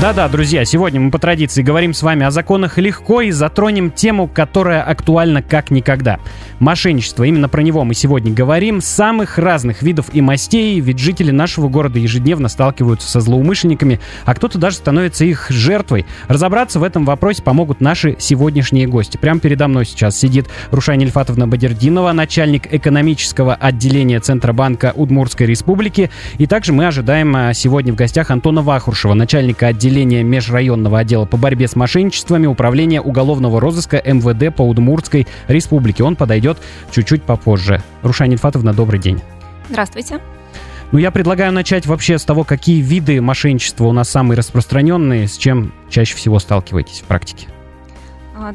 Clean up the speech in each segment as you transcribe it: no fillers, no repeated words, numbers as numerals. Да-да, друзья, сегодня мы по традиции говорим с вами о законах легко и затронем тему, которая актуальна как никогда. Мошенничество. Именно про него мы сегодня говорим. Самых разных видов и мастей, ведь жители нашего города ежедневно сталкиваются со злоумышленниками, а кто-то даже становится их жертвой. Разобраться в этом вопросе помогут наши сегодняшние гости. Прямо передо мной сейчас сидит Рушания Бадертдинова, начальник экономического отделения Центробанка Удмуртской Республики. И также мы ожидаем сегодня в гостях Антона Вахрушева, начальника отделения межрайонного отдела по борьбе с мошенничествами Управления уголовного розыска МВД по Удмуртской Республике. Он подойдет чуть-чуть попозже. Рушания Фатовна, добрый день. Здравствуйте. Ну, я предлагаю начать вообще с того, какие виды мошенничества у нас самые распространенные, с чем чаще всего сталкиваетесь в практике.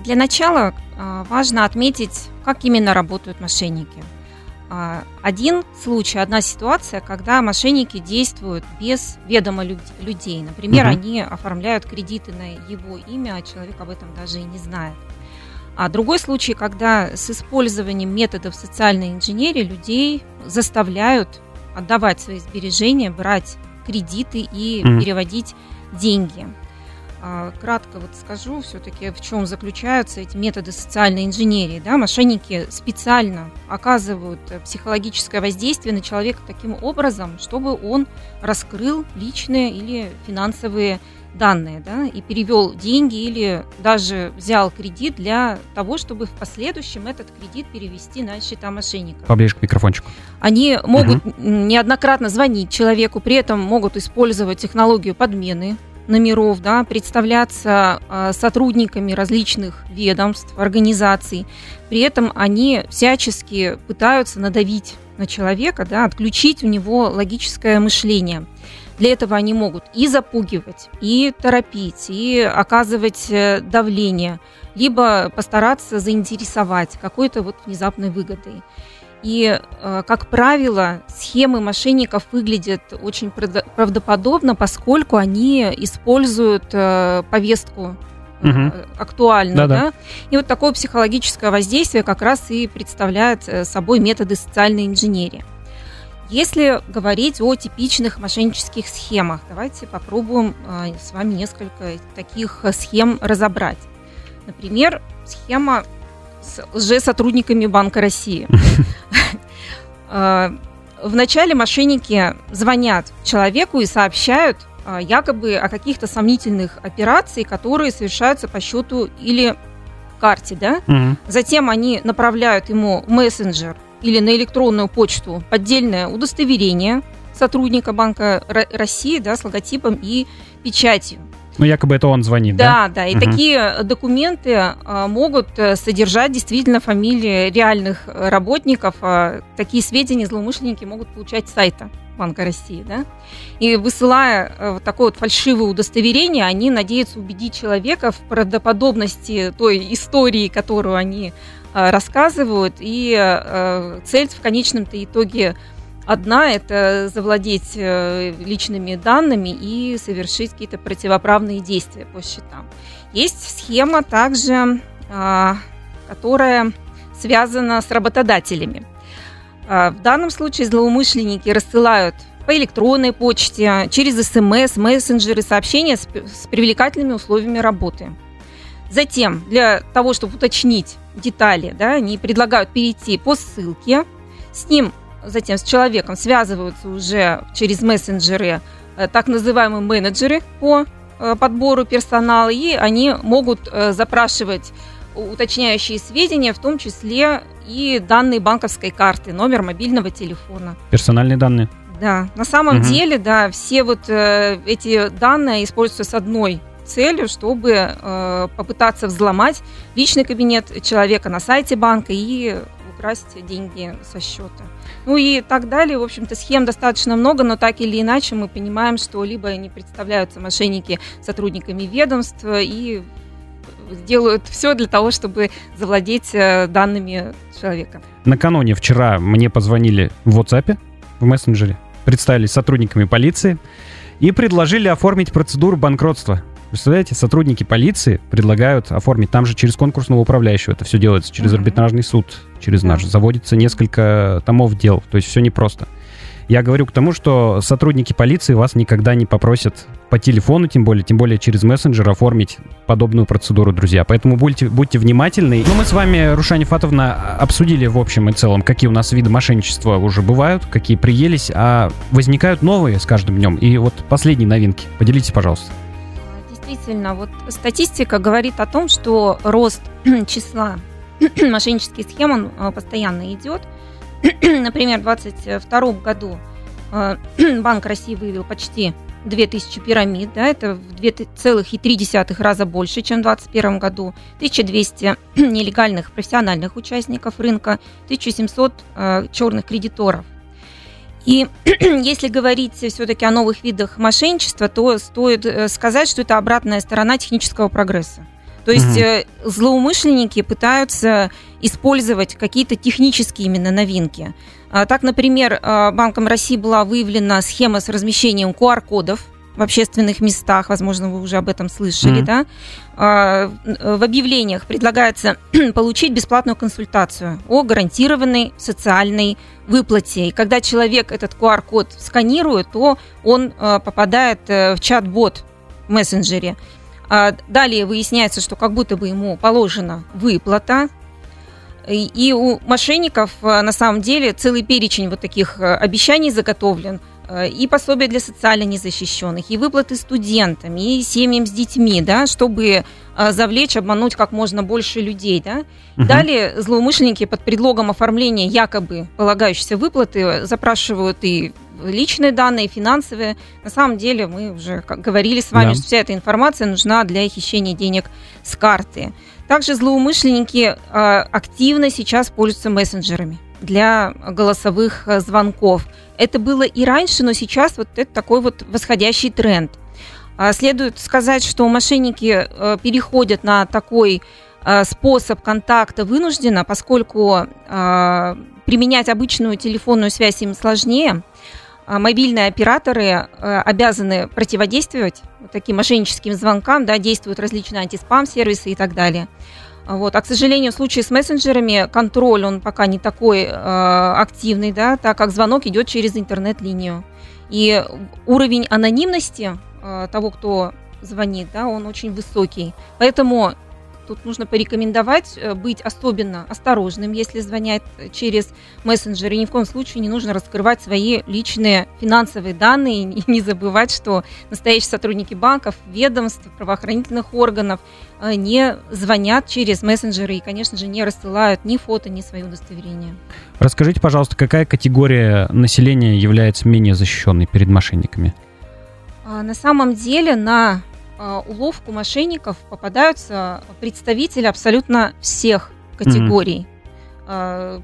Для начала важно отметить, как именно работают мошенники. Один случай, одна ситуация, когда мошенники действуют без ведома людей. Например, они оформляют кредиты на его имя, а человек об этом даже и не знает. А другой случай, когда с использованием методов социальной инженерии людей заставляют отдавать свои сбережения, брать кредиты и переводить деньги. Кратко вот скажу все-таки, в чем заключаются эти методы социальной инженерии. Да? Мошенники специально оказывают психологическое воздействие на человека таким образом, чтобы он раскрыл личные или финансовые данные, да? И перевел деньги или даже взял кредит для того, чтобы в последующем этот кредит перевести на счета мошенников. Поближе к микрофончику. Они могут неоднократно звонить человеку, при этом могут использовать технологию подмены номеров, да, представляться сотрудниками различных ведомств, организаций. При этом они всячески пытаются надавить на человека, да, отключить у него логическое мышление. Для этого они могут и запугивать, и торопить, и оказывать давление, либо постараться заинтересовать какой-то вот внезапной выгодой. И, как правило, схемы мошенников выглядят очень правдоподобно, поскольку они используют повестку актуальную. Да? И вот такое психологическое воздействие как раз и представляет собой методы социальной инженерии. Если говорить о типичных мошеннических схемах, давайте попробуем с вами несколько таких схем разобрать. Например, схема с лжесотрудниками Банка России. Вначале мошенники звонят человеку и сообщают якобы о каких-то сомнительных операциях, которые совершаются по счету или карте. Да? Затем они направляют ему в мессенджер или на электронную почту поддельное удостоверение сотрудника Банка России, да, с логотипом и печатью. Ну, якобы это он звонит, да? Да, да. И такие документы могут содержать действительно фамилии реальных работников. Такие сведения злоумышленники могут получать с сайта Банка России, да? И высылая вот такое вот фальшивое удостоверение, они надеются убедить человека в правдоподобности той истории, которую они рассказывают. И цель в конечном-то итоге одна – это завладеть личными данными и совершить какие-то противоправные действия по счетам. Есть схема также, которая связана с работодателями. В данном случае злоумышленники рассылают по электронной почте, через СМС, мессенджеры сообщения с привлекательными условиями работы. Затем, для того, чтобы уточнить детали, да, они предлагают перейти по ссылке, Затем с человеком связываются уже через мессенджеры так называемые менеджеры по подбору персонала, и они могут запрашивать уточняющие сведения, в том числе и данные банковской карты, номер мобильного телефона. Персональные данные? Да. На самом деле, да, все вот эти данные используются с одной целью, чтобы попытаться взломать личный кабинет человека на сайте банка и украсть деньги со счета. Ну и так далее. В общем-то, схем достаточно много, но так или иначе мы понимаем, что либо они представляются мошенники сотрудниками ведомств и делают все для того, чтобы завладеть данными человека. Накануне вчера мне позвонили в WhatsApp, в мессенджере, представились сотрудниками полиции и предложили оформить процедуру банкротства. Представляете, сотрудники полиции предлагают оформить там же через конкурсного управляющего. Это все делается через арбитражный суд, через наш. Заводится несколько томов дел. То есть все непросто. Я говорю к тому, что сотрудники полиции вас никогда не попросят по телефону, тем более через мессенджер оформить подобную процедуру, друзья. Поэтому будьте внимательны. Ну, мы с вами, Рушания Фатовна, обсудили в общем и целом, какие у нас виды мошенничества уже бывают, какие приелись, а возникают новые с каждым днем. И вот последние новинки. Поделитесь, пожалуйста. Действительно, вот статистика говорит о том, что рост числа мошеннических схем, он постоянно идет. Например, в 2022 году Банк России выявил почти 2000 пирамид, да, это в 2,3 раза больше, чем в 2021 году, 1200 нелегальных профессиональных участников рынка, 1700 черных кредиторов. И если говорить все-таки о новых видах мошенничества, то стоит сказать, что это обратная сторона технического прогресса. То есть злоумышленники пытаются использовать какие-то технические именно новинки. Так, например, Банком России была выявлена схема с размещением QR-кодов в общественных местах, возможно, вы уже об этом слышали, да? В объявлениях предлагается получить бесплатную консультацию о гарантированной социальной выплате. И когда человек этот QR-код сканирует, то он попадает в чат-бот в мессенджере. Далее выясняется, что как будто бы ему положена выплата. И у мошенников на самом деле целый перечень вот таких обещаний заготовлен. И пособия для социально незащищенных, и выплаты студентам, и семьям с детьми, да, чтобы завлечь, обмануть как можно больше людей. Да. Далее злоумышленники под предлогом оформления якобы полагающейся выплаты запрашивают и личные данные, и финансовые. На самом деле мы уже говорили с вами, что вся эта информация нужна для хищения денег с карты. Также злоумышленники активно сейчас пользуются мессенджерами для голосовых звонков. Это было и раньше, но сейчас вот это такой вот восходящий тренд. Следует сказать, что мошенники переходят на такой способ контакта вынужденно, поскольку применять обычную телефонную связь им сложнее. Мобильные операторы обязаны противодействовать вот таким мошенническим звонкам, да, действуют различные антиспам-сервисы и так далее. Вот. А, к сожалению, в случае с мессенджерами контроль, он пока не такой активный, да, так как звонок идет через интернет-линию. И уровень анонимности того, кто звонит, да, он очень высокий. Поэтому тут нужно порекомендовать быть особенно осторожным, если звонят через мессенджеры. И ни в коем случае не нужно раскрывать свои личные финансовые данные. И не забывать, что настоящие сотрудники банков, ведомств, правоохранительных органов не звонят через мессенджеры и, конечно же, не рассылают ни фото, ни свои удостоверения. Расскажите, пожалуйста, какая категория населения является менее защищенной перед мошенниками? На самом деле на уловку мошенников попадаются представители абсолютно всех категорий,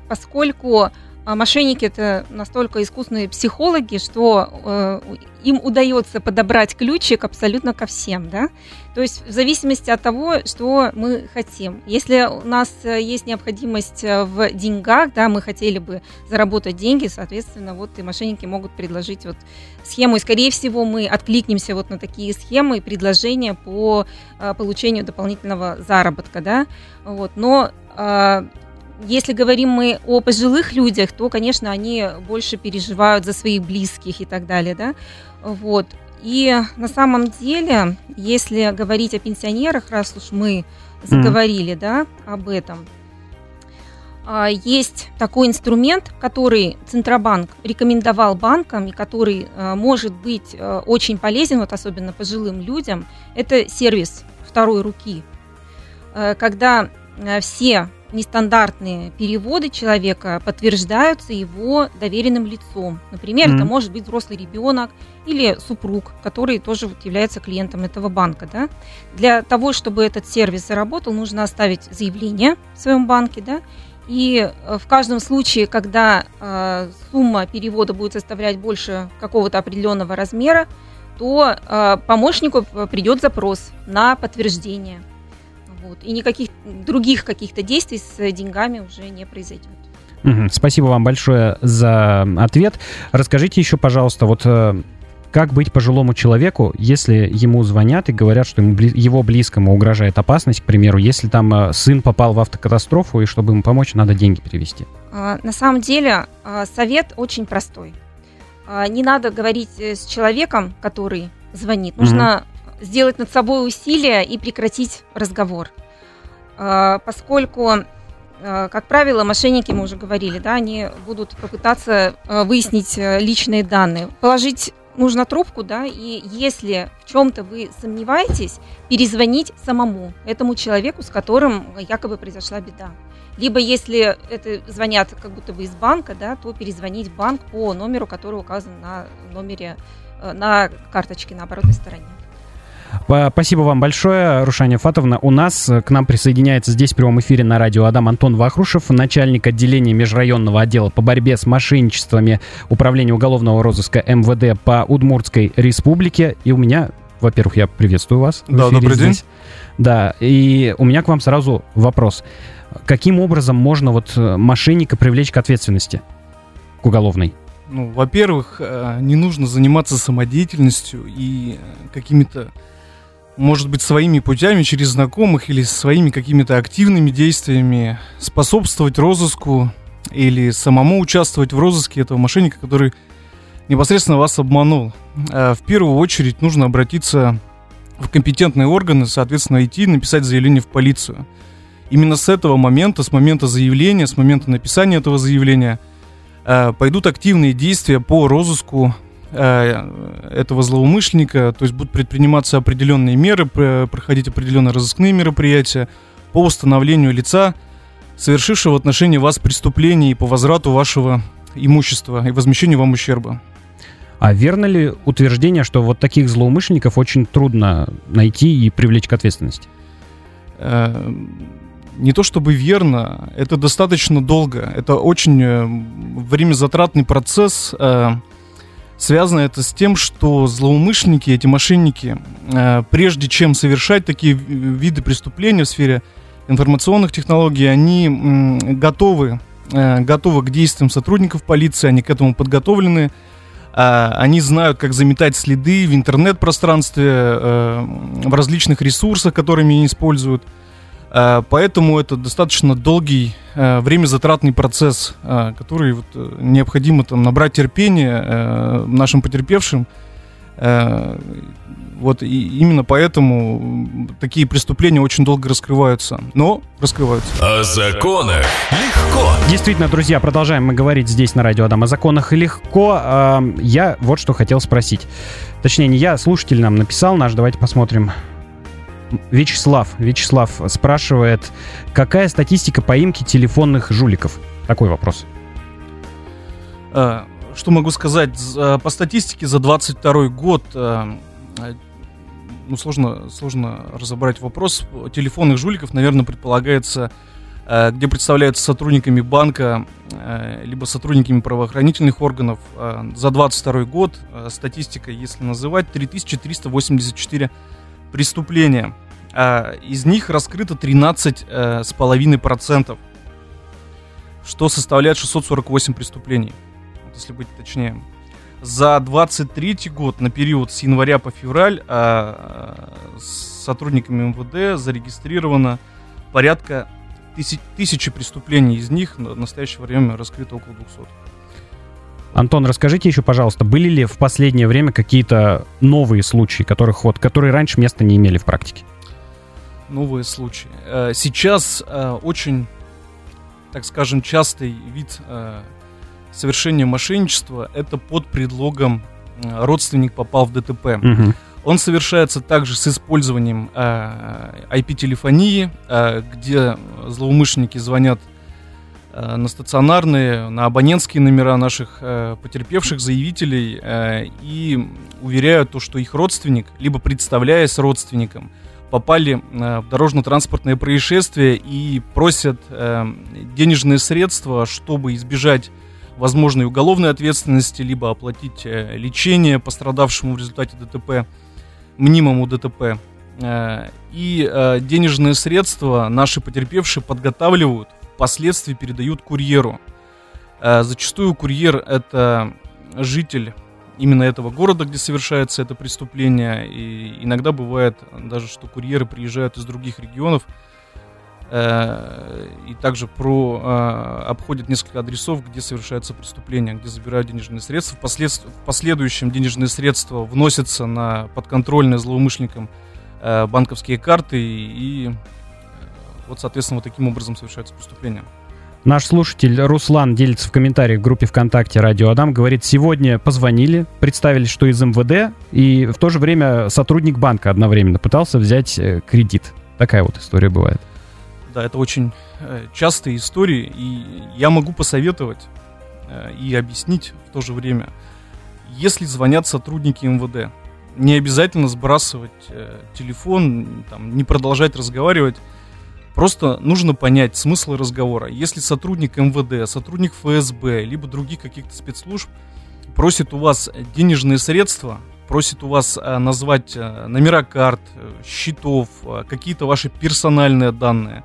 поскольку мошенники – это настолько искусные психологи, что им удается подобрать ключик абсолютно ко всем, да? То есть в зависимости от того, что мы хотим. Если у нас есть необходимость в деньгах, да, мы хотели бы заработать деньги, соответственно, вот и мошенники могут предложить вот схему. И, скорее всего, мы откликнемся вот на такие схемы и предложения по получению дополнительного заработка, да? Вот. Но если говорим мы о пожилых людях, то, конечно, они больше переживают за своих близких и так далее, да, вот. И на самом деле, если говорить о пенсионерах, раз уж мы заговорили, да, об этом, есть такой инструмент, который Центробанк рекомендовал банкам и который может быть очень полезен, вот особенно пожилым людям, это сервис второй руки, когда все нестандартные переводы человека подтверждаются его доверенным лицом. Например, это может быть взрослый ребенок или супруг, который тоже вот является клиентом этого банка. Да? Для того, чтобы этот сервис заработал, нужно оставить заявление в своем банке. Да? И в каждом случае, когда сумма перевода будет составлять больше какого-то определенного размера, то помощнику придет запрос на подтверждение. Вот. И никаких других каких-то действий с деньгами уже не произойдет. Спасибо вам большое за ответ. Расскажите еще, пожалуйста, вот как быть пожилому человеку, если ему звонят и говорят, что его близкому угрожает опасность, к примеру, если там сын попал в автокатастрофу, и чтобы ему помочь, надо деньги перевести? На самом деле совет очень простой. не надо говорить с человеком, который звонит. Нужно сделать над собой усилия и прекратить разговор. Поскольку, как правило, мошенники, мы уже говорили, да, они будут попытаться выяснить личные данные. Положить нужно трубку, да, и если в чем-то вы сомневаетесь, перезвонить самому этому человеку, с которым якобы произошла беда. Либо если это звонят как будто бы из банка, да, то перезвонить в банк по номеру, который указан на номере, на карточке на оборотной стороне. Спасибо вам большое, Рушания Фатовна. У нас к нам присоединяется здесь в прямом эфире на радио Адам Антон Вахрушев, начальник отделения межрайонного отдела по борьбе с мошенничествами Управления уголовного розыска МВД по Удмуртской Республике. И у меня, во-первых, я приветствую вас. Да, добрый день. Да, и у меня к вам сразу вопрос. Каким образом можно вот мошенника привлечь к ответственности, к уголовной? Ну, во-первых, не нужно заниматься самодеятельностью и какими-то, может быть, своими путями через знакомых или своими какими-то активными действиями способствовать розыску или самому участвовать в розыске этого мошенника, который непосредственно вас обманул. В первую очередь нужно обратиться в компетентные органы, соответственно, идти написать заявление в полицию. Именно с этого момента, с момента заявления, с момента написания этого заявления пойдут активные действия по розыску этого злоумышленника, то есть будут предприниматься определенные меры, проходить определенные розыскные мероприятия по установлению лица, совершившего в отношении вас преступление, и по возврату вашего имущества и возмещению вам ущерба. А верно ли утверждение, что вот таких злоумышленников очень трудно найти и привлечь к ответственности? Не то чтобы верно, это достаточно долго, это очень времязатратный процесс. Связано это с тем, что злоумышленники, эти мошенники, прежде чем совершать такие виды преступления в сфере информационных технологий, они готовы к действиям сотрудников полиции, они к этому подготовлены, они знают, как заметать следы в интернет-пространстве, в различных ресурсах, которыми они используют. Поэтому это достаточно долгий, времязатратный процесс, который вот необходимо там набрать терпение нашим потерпевшим. Вот и именно поэтому такие преступления очень долго раскрываются, но раскрываются. О законах легко. Действительно, друзья, продолжаем мы говорить здесь на радио Адам о законах легко. Я вот что хотел спросить. Точнее, не я, слушатель нам написал наш, давайте посмотрим. Вячеслав спрашивает, какая статистика поимки телефонных жуликов? Такой вопрос. Что могу сказать? По статистике за 22 год, ну, сложно разобрать вопрос. Телефонных жуликов, наверное, предполагается, где представляются сотрудниками банка, либо сотрудниками правоохранительных органов. За 22 год статистика, если называть, 3384 преступления. Из них раскрыто 13,5%, что составляет 648 преступлений, если быть точнее. За 23 год, на период с января по февраль, с сотрудниками МВД зарегистрировано порядка 1000 преступлений. Из них в настоящее время раскрыто около 200. Антон, расскажите еще, пожалуйста, были ли в последнее время какие-то новые случаи, которые раньше места не имели в практике? Новые случаи. Сейчас очень, так скажем, частый вид совершения мошенничества — это под предлогом «родственник попал в ДТП». Угу. Он совершается также с использованием IP-телефонии, где злоумышленники звонят на стационарные, на абонентские номера наших потерпевших заявителей и уверяют то, что их родственник, либо представляясь родственником, попали в дорожно-транспортное происшествие и просят денежные средства, чтобы избежать возможной уголовной ответственности, либо оплатить лечение пострадавшему в результате ДТП, мнимому ДТП. И денежные средства наши потерпевшие подготавливают, впоследствии передают курьеру. Зачастую курьер — это житель именно этого города, где совершается это преступление. И иногда бывает даже, что курьеры приезжают из других регионов и также обходят несколько адресов, где совершаются преступления, где забирают денежные средства. В последующем денежные средства вносятся на подконтрольные злоумышленникам банковские карты, и вот, соответственно, вот таким образом совершаются преступления. Наш слушатель Руслан делится в комментариях в группе ВКонтакте «Радио Адам». Говорит, сегодня позвонили, представились, что из МВД, и в то же время сотрудник банка одновременно пытался взять кредит. Такая вот история бывает. Да, это очень частые истории, и я могу посоветовать и объяснить в то же время. Если звонят сотрудники МВД, не обязательно сбрасывать телефон, там, не продолжать разговаривать. Просто нужно понять смысл разговора. Если сотрудник МВД, сотрудник ФСБ, либо других каких-то спецслужб просит у вас денежные средства, просит у вас назвать номера карт, счетов, какие-то ваши персональные данные,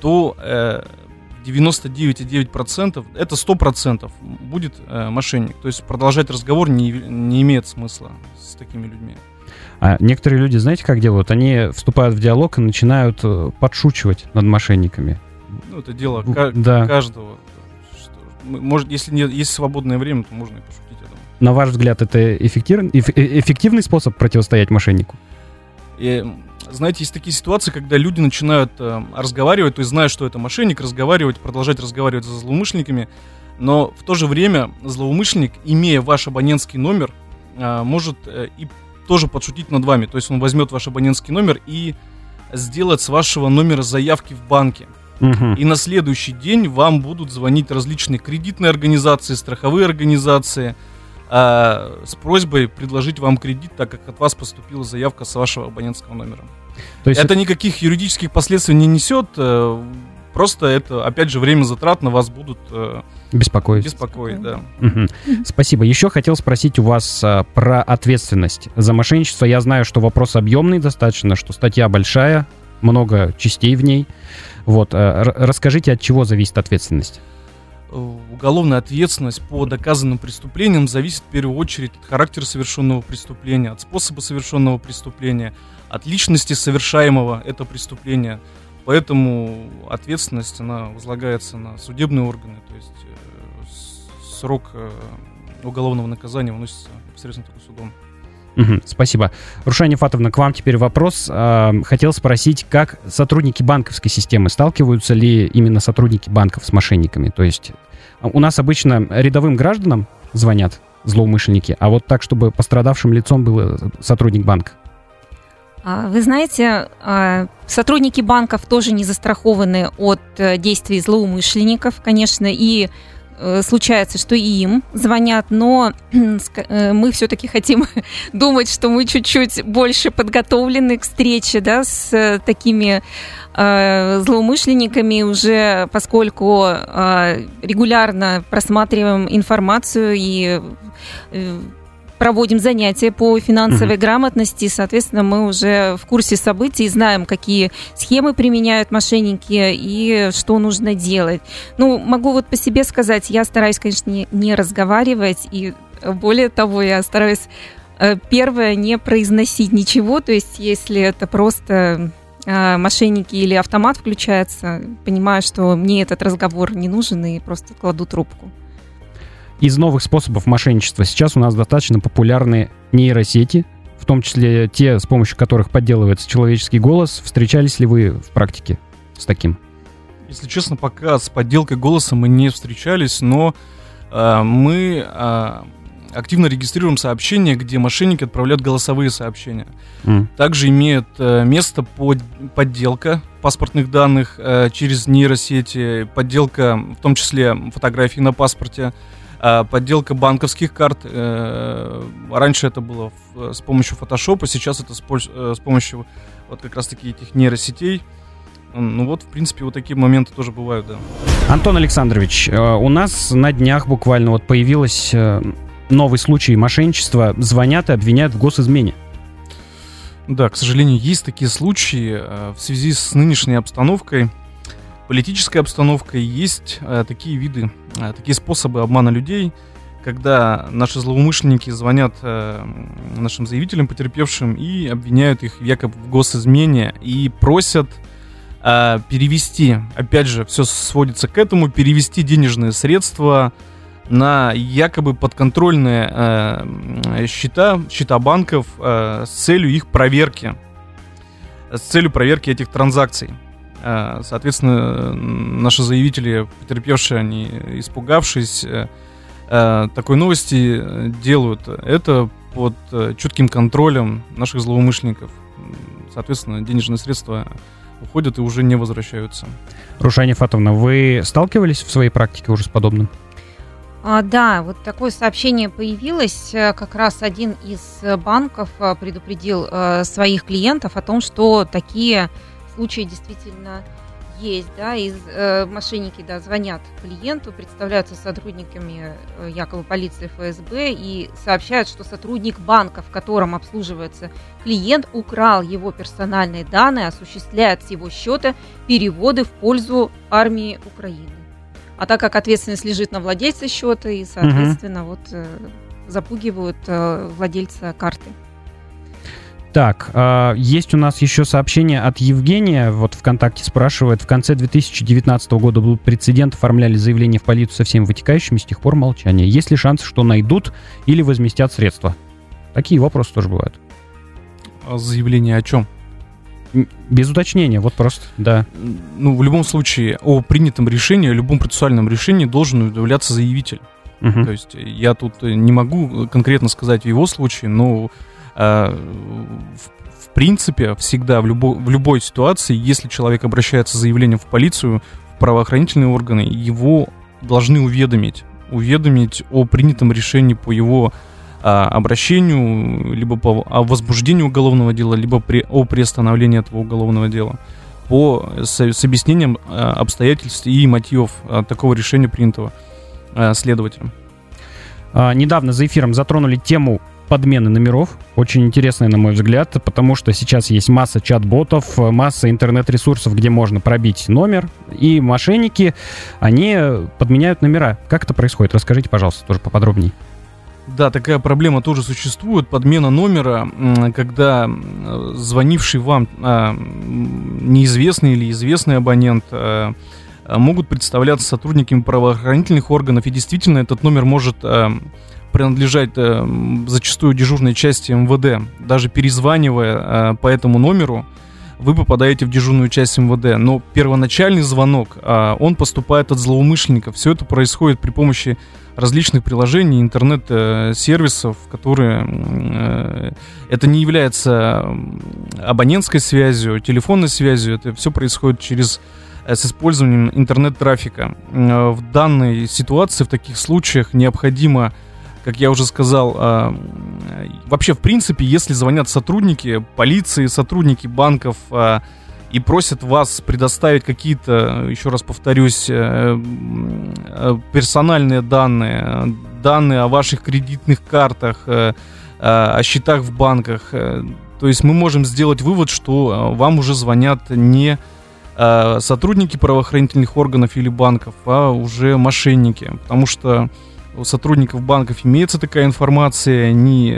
то 99,9%, это 100% будет мошенник. То есть продолжать разговор не имеет смысла с такими людьми. А некоторые люди, знаете, как делают? Они вступают в диалог и начинают подшучивать над мошенниками. Ну, это дело каждого. Может, если нет, есть свободное время, то можно и пошутить, я думаю. На ваш взгляд, это эффективный способ противостоять мошеннику? И, знаете, есть такие ситуации, когда люди начинают разговаривать, то есть, зная, что это мошенник, продолжать разговаривать со злоумышленниками, но в то же время злоумышленник, имея ваш абонентский номер, может и тоже подшутить над вами. То есть он возьмет ваш абонентский номер и сделает с вашего номера заявки в банке. Угу. И на следующий день вам будут звонить различные кредитные организации, страховые организации с просьбой предложить вам кредит, так как от вас поступила заявка с вашего абонентского номера. То есть это никаких юридических последствий не несет, просто это, опять же, время затратно, вас будут беспокоить, да. Угу. Спасибо. Еще хотел спросить у вас про ответственность за мошенничество. Я знаю, что вопрос объемный достаточно, что статья большая, много частей в ней. Вот, расскажите, от чего зависит ответственность? Уголовная ответственность по доказанным преступлениям зависит в первую очередь от характера совершенного преступления, от способа совершенного преступления, от личности совершаемого это преступление. Поэтому ответственность, она возлагается на судебные органы, то есть срок уголовного наказания выносится непосредственно только судом. Спасибо. Рушания Фатовна, к вам теперь вопрос. Хотел спросить, как сотрудники банковской системы, сталкиваются ли именно сотрудники банков с мошенниками? То есть у нас обычно рядовым гражданам звонят злоумышленники, а вот так, чтобы пострадавшим лицом был сотрудник банка. Вы знаете, сотрудники банков тоже не застрахованы от действий злоумышленников, конечно, и случается, что и им звонят, но мы все-таки хотим думать, что мы чуть-чуть больше подготовлены к встрече, да, с такими злоумышленниками уже, поскольку регулярно просматриваем информацию и проводим занятия по финансовой грамотности, соответственно, мы уже в курсе событий, знаем, какие схемы применяют мошенники и что нужно делать. Ну, могу вот по себе сказать, я стараюсь, конечно, не разговаривать, и более того, я стараюсь, первое, не произносить ничего, то есть если это просто мошенники или автомат включается, понимаю, что мне этот разговор не нужен и просто кладу трубку. Из новых способов мошенничества сейчас у нас достаточно популярны нейросети, в том числе те, с помощью которых подделывается человеческий голос. Встречались ли вы в практике с таким? Если честно, пока с подделкой голоса мы не встречались, но мы активно регистрируем сообщения, где мошенники отправляют голосовые сообщения. Также имеет место подделка паспортных данных через нейросети, подделка, в том числе фотографий на паспорте, подделка банковских карт. Раньше это было с помощью фотошопа, сейчас это с помощью вот как раз-таки этих нейросетей. Ну вот, в принципе, вот такие моменты тоже бывают, да. Антон Александрович, у нас на днях буквально вот появилось новый случай мошенничества. Звонят и обвиняют в госизмене. Да, к сожалению, есть такие случаи. В связи с нынешней обстановкой, политической обстановкой, есть такие виды, такие способы обмана людей, когда наши злоумышленники звонят нашим заявителям, потерпевшим, и обвиняют их якобы в госизмене и просят перевести, опять же, все сводится к этому, перевести денежные средства на якобы подконтрольные счета банков с целью их проверки, с целью проверки этих транзакций. Соответственно, наши заявители, потерпевшие, они, испугавшись такой новости, делают это под чутким контролем наших злоумышленников. Соответственно, денежные средства уходят и уже не возвращаются. Рушания Фатовна, вы сталкивались в своей практике уже с подобным? Да, вот такое сообщение появилось. Как раз один из банков предупредил своих клиентов о том, что такие случаи действительно есть. Да, и мошенники звонят клиенту, представляются сотрудниками якобы полиции, ФСБ и сообщают, что сотрудник банка, в котором обслуживается клиент, украл его персональные данные, осуществляет с его счета переводы в пользу армии Украины. А так как ответственность лежит на владельце счета, и, соответственно, запугивают владельца карты. Так, есть у нас еще сообщение от Евгения, вот ВКонтакте спрашивает: в конце 2019 года был прецедент, оформляли заявление в полицию со всеми вытекающими, с тех пор молчание. Есть ли шанс, что найдут или возместят средства? Такие вопросы тоже бывают. А заявление о чем? Без уточнения, вот просто, да. Ну, в любом случае, о принятом решении, о любом процессуальном решении должен уведомляться заявитель. То есть я тут не могу конкретно сказать в его случае, но в принципе всегда в любой ситуации, если человек обращается с заявлением в полицию, в правоохранительные органы, его должны уведомить о принятом решении по его обращению, либо по возбуждении уголовного дела, либо о приостановлении этого уголовного дела, с объяснением обстоятельств и мотивов такого решения, принятого следователем. Недавно за эфиром затронули тему подмены номеров. Очень интересная, на мой взгляд, потому что сейчас есть масса чат-ботов, масса интернет-ресурсов, где можно пробить номер, и мошенники, они подменяют номера. Как это происходит? Расскажите, пожалуйста, тоже поподробнее. Да, такая проблема тоже существует. Подмена номера, когда звонивший вам неизвестный или известный абонент могут представляться сотрудниками правоохранительных органов, и действительно этот номер может принадлежать зачастую дежурной части МВД. Даже перезванивая по этому номеру, вы попадаете в дежурную часть МВД. Но первоначальный звонок, он поступает от злоумышленников. Все это происходит при помощи различных приложений, интернет-сервисов, которые... Это не является абонентской связью, телефонной связью. Это все происходит с использованием интернет-трафика. В данной ситуации, в таких случаях необходимо, как я уже сказал, вообще, в принципе, если звонят сотрудники полиции, сотрудники банков и просят вас предоставить какие-то, еще раз повторюсь, персональные данные, данные о ваших кредитных картах, о счетах в банках, то есть мы можем сделать вывод, что вам уже звонят не сотрудники правоохранительных органов или банков, а уже мошенники, потому что у сотрудников банков имеется такая информация, они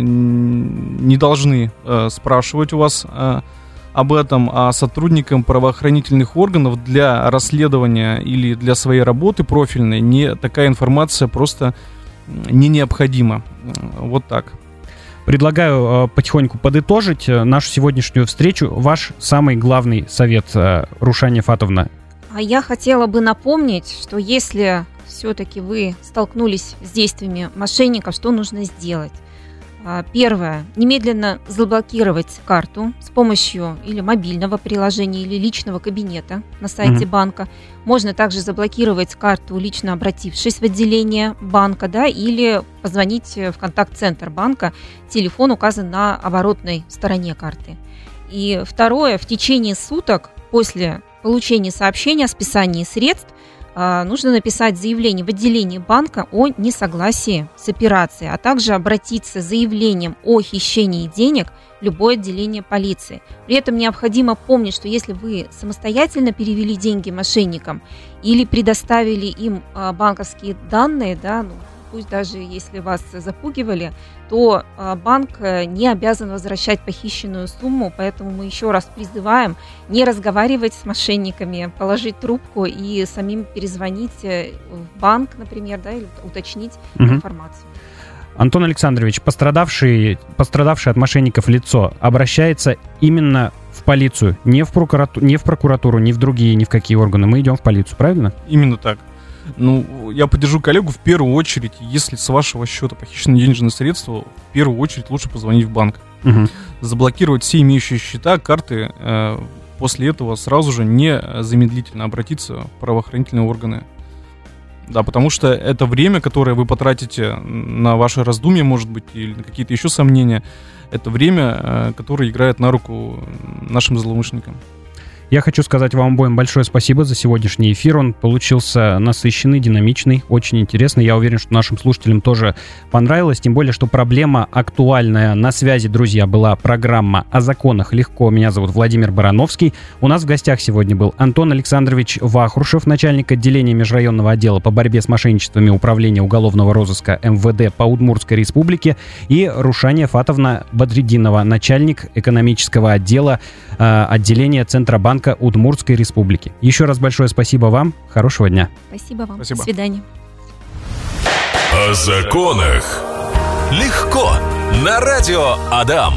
не должны спрашивать у вас об этом, а сотрудникам правоохранительных органов для расследования или для своей работы профильной такая информация просто не необходима. Вот так. Предлагаю потихоньку подытожить нашу сегодняшнюю встречу. Ваш самый главный совет, Рушания Фатовна. А я хотела бы напомнить, что если все-таки вы столкнулись с действиями мошенников, что нужно сделать? Первое. Немедленно заблокировать карту с помощью или мобильного приложения, или личного кабинета на сайте банка. Можно также заблокировать карту, лично обратившись в отделение банка, или позвонить в контакт-центр банка. Телефон указан на оборотной стороне карты. И второе. В течение суток после получения сообщения о списании средств нужно написать заявление в отделении банка о несогласии с операцией, а также обратиться с заявлением о хищении денег в любое отделение полиции. При этом необходимо помнить, что если вы самостоятельно перевели деньги мошенникам или предоставили им банковские данные, пусть даже если вас запугивали, то банк не обязан возвращать похищенную сумму, поэтому мы еще раз призываем не разговаривать с мошенниками, положить трубку и самим перезвонить в банк, например, да, или уточнить информацию. Антон Александрович, пострадавшее от мошенников лицо обращается именно в полицию, не в прокуратуру, не в другие, ни в какие органы. Мы идем в полицию, правильно? Именно так. Ну, я поддержу коллегу в первую очередь. Если с вашего счета похищены денежные средства, в первую очередь лучше позвонить в банк. Угу. Заблокировать все имеющие счета, карты. После этого сразу же незамедлительно обратиться в правоохранительные органы. Да, потому что это время, которое вы потратите на ваши раздумья, может быть, или на какие-то еще сомнения, это время, которое играет на руку нашим злоумышленникам. Я хочу сказать вам обоим большое спасибо за сегодняшний эфир. Он получился насыщенный, динамичный, очень интересный. Я уверен, что нашим слушателям тоже понравилось. Тем более, что проблема актуальная. На связи, друзья, была программа «О законах легко». Меня зовут Владимир Барановский. У нас в гостях сегодня был Антон Александрович Вахрушев, начальник отделения межрайонного отдела по борьбе с мошенничествами Управления уголовного розыска МВД по Удмуртской Республике, и Рушания Бадертдинова, начальник экономического отдела отделения Центробанка Удмуртской Республики. Еще раз большое спасибо вам. Хорошего дня. Спасибо вам. Спасибо. До свидания. О законах легко на радио Адам.